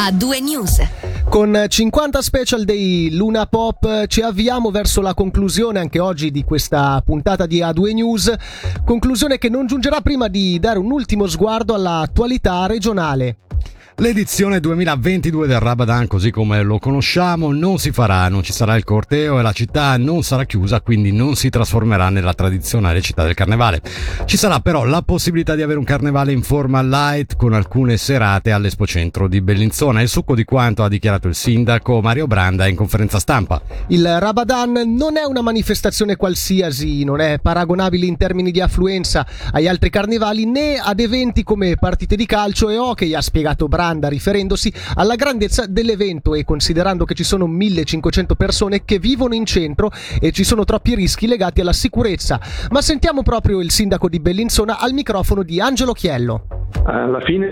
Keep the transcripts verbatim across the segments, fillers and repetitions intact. A due News. Con cinquanta special dei Luna Pop ci avviamo verso la conclusione anche oggi di questa puntata di A due News, conclusione che non giungerà prima di dare un ultimo sguardo all'attualità regionale. L'edizione duemilaventidue del Rabadan, così come lo conosciamo, non si farà, non ci sarà il corteo e la città non sarà chiusa, quindi non si trasformerà nella tradizionale città del carnevale. Ci sarà però la possibilità di avere un carnevale in forma light con alcune serate all'Espocentro di Bellinzona. È il succo di quanto ha dichiarato il sindaco Mario Branda in conferenza stampa. Il Rabadan non è una manifestazione qualsiasi, non è paragonabile in termini di affluenza agli altri carnevali né ad eventi come partite di calcio e hockey, ha spiegato Branda, riferendosi alla grandezza dell'evento e considerando che ci sono millecinquecento persone che vivono in centro e ci sono troppi rischi legati alla sicurezza. Ma sentiamo proprio il sindaco di Bellinzona al microfono di Angelo Chiello. Alla fine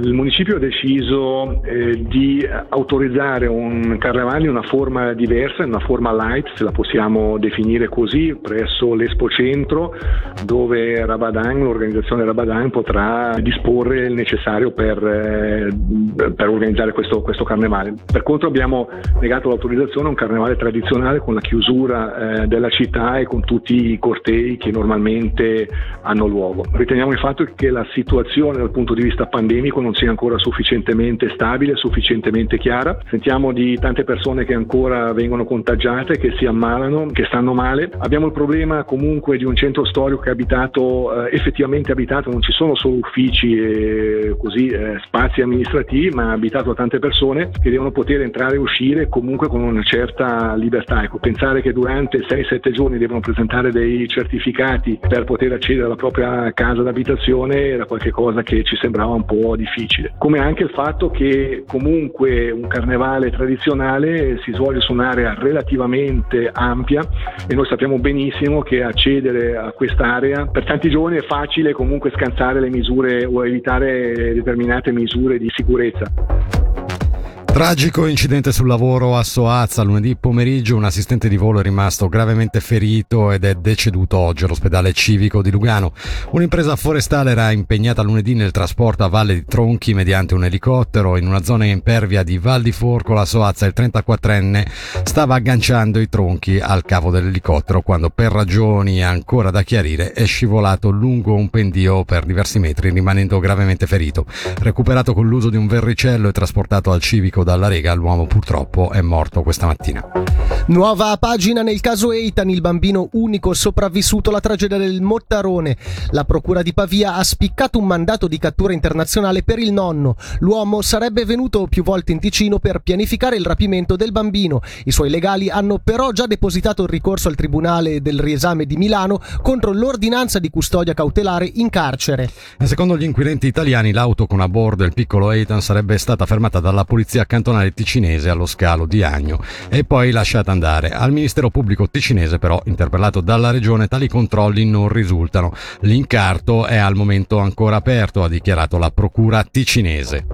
il municipio ha deciso eh, di autorizzare un carnevale in una forma diversa, in una forma light, se la possiamo definire così, presso l'Espocentro, dove Rabadang, l'organizzazione Rabadang, potrà disporre il necessario per eh, per organizzare questo, questo carnevale. Per contro abbiamo negato l'autorizzazione a un carnevale tradizionale con la chiusura eh, della città e con tutti i cortei che normalmente hanno luogo. Riteniamo il fatto che la situazione dal punto di vista pandemico non sia ancora sufficientemente stabile, sufficientemente chiara. Sentiamo di tante persone che ancora vengono contagiate, che si ammalano, che stanno male. Abbiamo il problema comunque di un centro storico che è abitato, eh, effettivamente abitato, non ci sono solo uffici e così eh, spazi amministrativi, ma abitato da tante persone che devono poter entrare e uscire comunque con una certa libertà. Ecco, pensare che durante sei sette giorni devono presentare dei certificati per poter accedere alla propria casa d'abitazione era qualcosa che ci sembrava un po' difficile. Come anche il fatto che comunque un carnevale tradizionale si svolge su un'area relativamente ampia e noi sappiamo benissimo che accedere a quest'area per tanti giorni è facile comunque scansare le misure o evitare determinate misure di sicurezza. Tragico incidente sul lavoro a Soazza lunedì pomeriggio, un assistente di volo è rimasto gravemente ferito ed è deceduto oggi all'ospedale civico di Lugano. Un'impresa forestale era impegnata lunedì nel trasporto a valle di tronchi mediante un elicottero in una zona impervia di Val di Forco. La Soazza, il trentaquattrenne, stava agganciando i tronchi al cavo dell'elicottero quando, per ragioni ancora da chiarire, è scivolato lungo un pendio per diversi metri rimanendo gravemente ferito. Recuperato con l'uso di un verricello e trasportato al civico dalla Rega, l'uomo purtroppo è morto questa mattina. Nuova pagina nel caso Eitan, il bambino unico sopravvissuto alla tragedia del Mottarone. La procura di Pavia ha spiccato un mandato di cattura internazionale per il nonno. L'uomo sarebbe venuto più volte in Ticino per pianificare il rapimento del bambino. I suoi legali hanno però già depositato il ricorso al Tribunale del Riesame di Milano contro l'ordinanza di custodia cautelare in carcere. E secondo gli inquirenti italiani, l'auto con a bordo del piccolo Eitan sarebbe stata fermata dalla polizia cantonale ticinese allo scalo di Agno e poi lasciata andare. Al Ministero Pubblico ticinese, però, interpellato dalla regione, tali controlli non risultano. L'incarto è al momento ancora aperto, ha dichiarato la procura ticinese.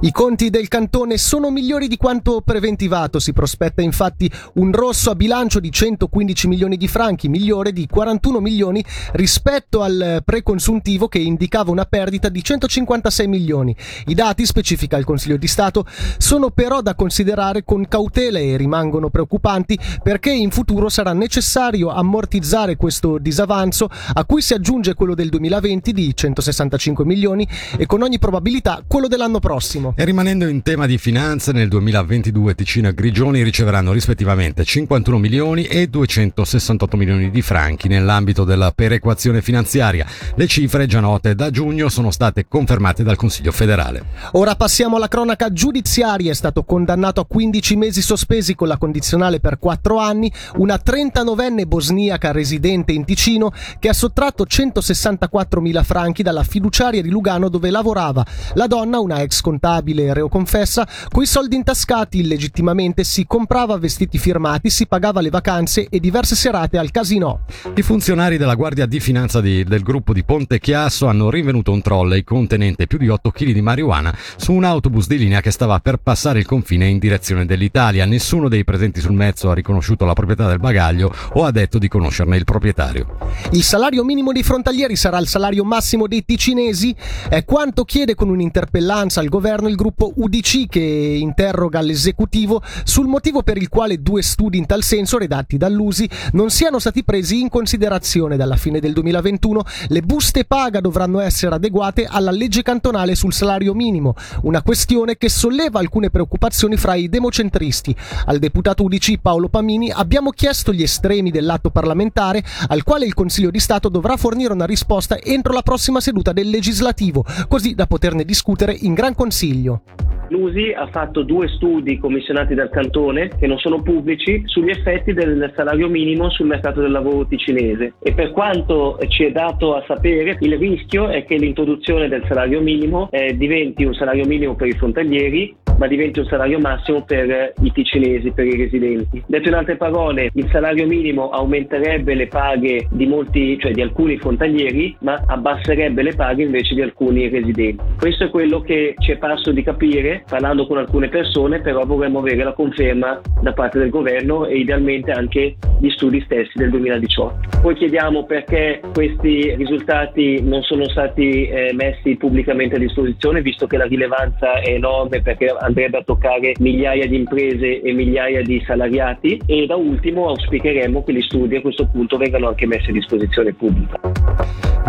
I conti del cantone sono migliori di quanto preventivato. Si prospetta infatti un rosso a bilancio di centoquindici milioni di franchi, migliore di quarantuno milioni rispetto al preconsuntivo che indicava una perdita di centocinquantasei milioni. I dati, specifica il Consiglio di Stato, sono però da considerare con cautela e rimangono preoccupanti perché in futuro sarà necessario ammortizzare questo disavanzo, a cui si aggiunge quello del duemilaventi di centosessantacinque milioni e con ogni probabilità quello dell'anno prossimo. E rimanendo in tema di finanza, nel duemilaventidue Ticino e Grigioni riceveranno rispettivamente cinquantuno milioni e duecentosessantotto milioni di franchi nell'ambito della perequazione finanziaria. Le cifre già note da giugno sono state confermate dal Consiglio federale. Ora passiamo alla cronaca giudiziaria. È stato condannato a quindici mesi sospesi con la condizionale per quattro anni una trentanovenne bosniaca residente in Ticino che ha sottratto centosessantaquattromila franchi dalla fiduciaria di Lugano dove lavorava. La donna, una ex contabile reo confessa, coi soldi intascati illegittimamente si comprava vestiti firmati, si pagava le vacanze e diverse serate al casinò. I funzionari della Guardia di Finanza di, del gruppo di Ponte Chiasso hanno rinvenuto un trolley contenente più di otto chili di marijuana su un autobus di linea che stava per passare il confine in direzione dell'Italia. Nessuno dei presenti sul mezzo ha riconosciuto la proprietà del bagaglio o ha detto di conoscerne il proprietario. Il salario minimo dei frontalieri sarà il salario massimo dei ticinesi, è quanto chiede con un'interpellanza al governo il gruppo U D C che interroga l'esecutivo sul motivo per il quale due studi in tal senso redatti dall'U S I non siano stati presi in considerazione. Dalla fine del duemilaventuno le buste paga dovranno essere adeguate alla legge cantonale sul salario minimo, una questione che solleva alcune preoccupazioni fra i democentristi. Al deputato U D C Paolo Pamini abbiamo chiesto gli estremi dell'atto parlamentare al quale il Consiglio di Stato dovrà fornire una risposta entro la prossima seduta del legislativo, così da poterne discutere in Gran Consiglio. L'U S I ha fatto due studi commissionati dal Cantone, che non sono pubblici, sugli effetti del salario minimo sul mercato del lavoro ticinese, e per quanto ci è dato a sapere il rischio è che l'introduzione del salario minimo eh, diventi un salario minimo per i frontalieri, ma diventi un salario massimo per i ticinesi, per i residenti. Detto in altre parole, il salario minimo aumenterebbe le paghe di molti, cioè di alcuni frontalieri, ma abbasserebbe le paghe invece di alcuni residenti. Questo è quello che ci è parso di capire parlando con alcune persone, però vorremmo avere la conferma da parte del governo e idealmente anche gli studi stessi del duemiladiciotto. Poi chiediamo perché questi risultati non sono stati eh, messi pubblicamente a disposizione, visto che la rilevanza è enorme, perché andrebbe a toccare migliaia di imprese e migliaia di salariati, e da ultimo auspicheremo che gli studi a questo punto vengano anche messi a disposizione pubblica.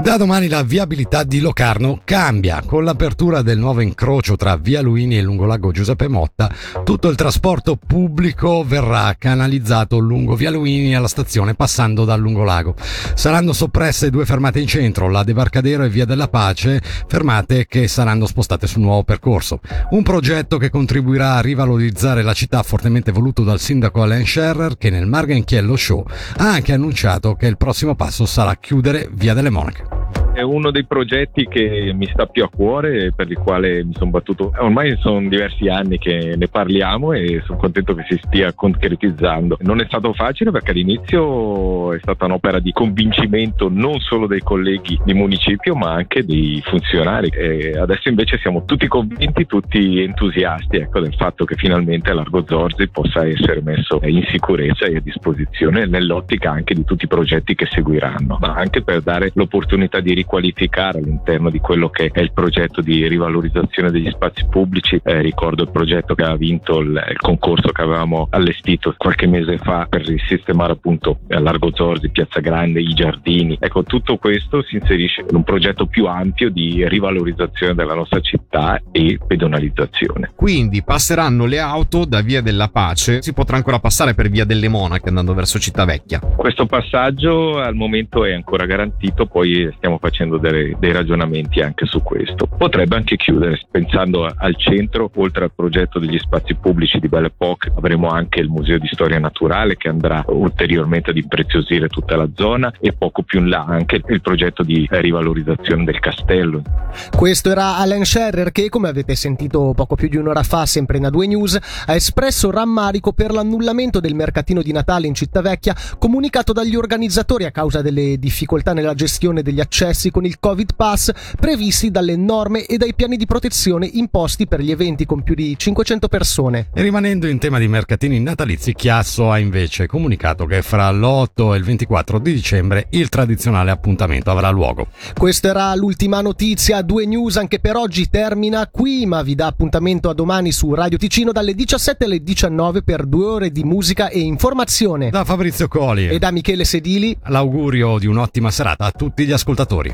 Da domani la viabilità di Locarno cambia. Con l'apertura del nuovo incrocio tra Via Luini e Lungolago Giuseppe Motta, tutto il trasporto pubblico verrà canalizzato lungo Via Luini alla stazione, passando dal Lungolago. Saranno soppresse due fermate in centro, la De Barcadero e Via della Pace, fermate che saranno spostate sul nuovo percorso. Un progetto che contribuirà a rivalorizzare la città, fortemente voluto dal sindaco Alain Scherrer, che nel Margenchiello Show ha anche annunciato che il prossimo passo sarà chiudere Via delle Monache. È uno dei progetti che mi sta più a cuore e per il quale mi sono battuto. Ormai sono diversi anni che ne parliamo e sono contento che si stia concretizzando. Non è stato facile, perché all'inizio è stata un'opera di convincimento non solo dei colleghi di municipio ma anche dei funzionari, e adesso invece siamo tutti convinti, tutti entusiasti ecco, del fatto che finalmente Largo Zorzi possa essere messo in sicurezza e a disposizione, nell'ottica anche di tutti i progetti che seguiranno, ma anche per dare l'opportunità di riqualificare all'interno di quello che è il progetto di rivalorizzazione degli spazi pubblici. Eh, ricordo il progetto che ha vinto il, il concorso che avevamo allestito qualche mese fa per risistemare appunto a Largo Zorzi, Piazza Grande, i giardini. Ecco, tutto questo si inserisce in un progetto più ampio di rivalorizzazione della nostra città e pedonalizzazione. Quindi passeranno le auto da Via della Pace, si potrà ancora passare per Via delle Monache andando verso Città Vecchia. Questo passaggio al momento è ancora garantito, poi stiamo facendo dei, dei ragionamenti anche su questo. Potrebbe anche chiudere, pensando al centro, oltre al progetto degli spazi pubblici di Belle Époque, avremo anche il Museo di Storia Naturale che andrà ulteriormente ad impreziosire tutta la zona, e poco più in là anche il progetto di rivalorizzazione del castello. Questo era Alain Scherrer che, come avete sentito poco più di un'ora fa, sempre in A due News, ha espresso rammarico per l'annullamento del mercatino di Natale in Città Vecchia comunicato dagli organizzatori a causa delle difficoltà nella gestione degli accessi con il Covid Pass previsti dalle norme e dai piani di protezione imposti per gli eventi con più di cinquecento persone. E rimanendo in tema di mercatini natalizi, Chiasso ha invece comunicato che fra l'otto e il ventiquattro di dicembre il tradizionale appuntamento avrà luogo. Questa era l'ultima notizia. A due News anche per oggi termina qui, ma vi dà appuntamento a domani su Radio Ticino dalle diciassette alle diciannove per due ore di musica e informazione. Da Fabrizio Coli e da Michele Sedili, l'augurio di un'ottima serata a tutti gli ascoltatori.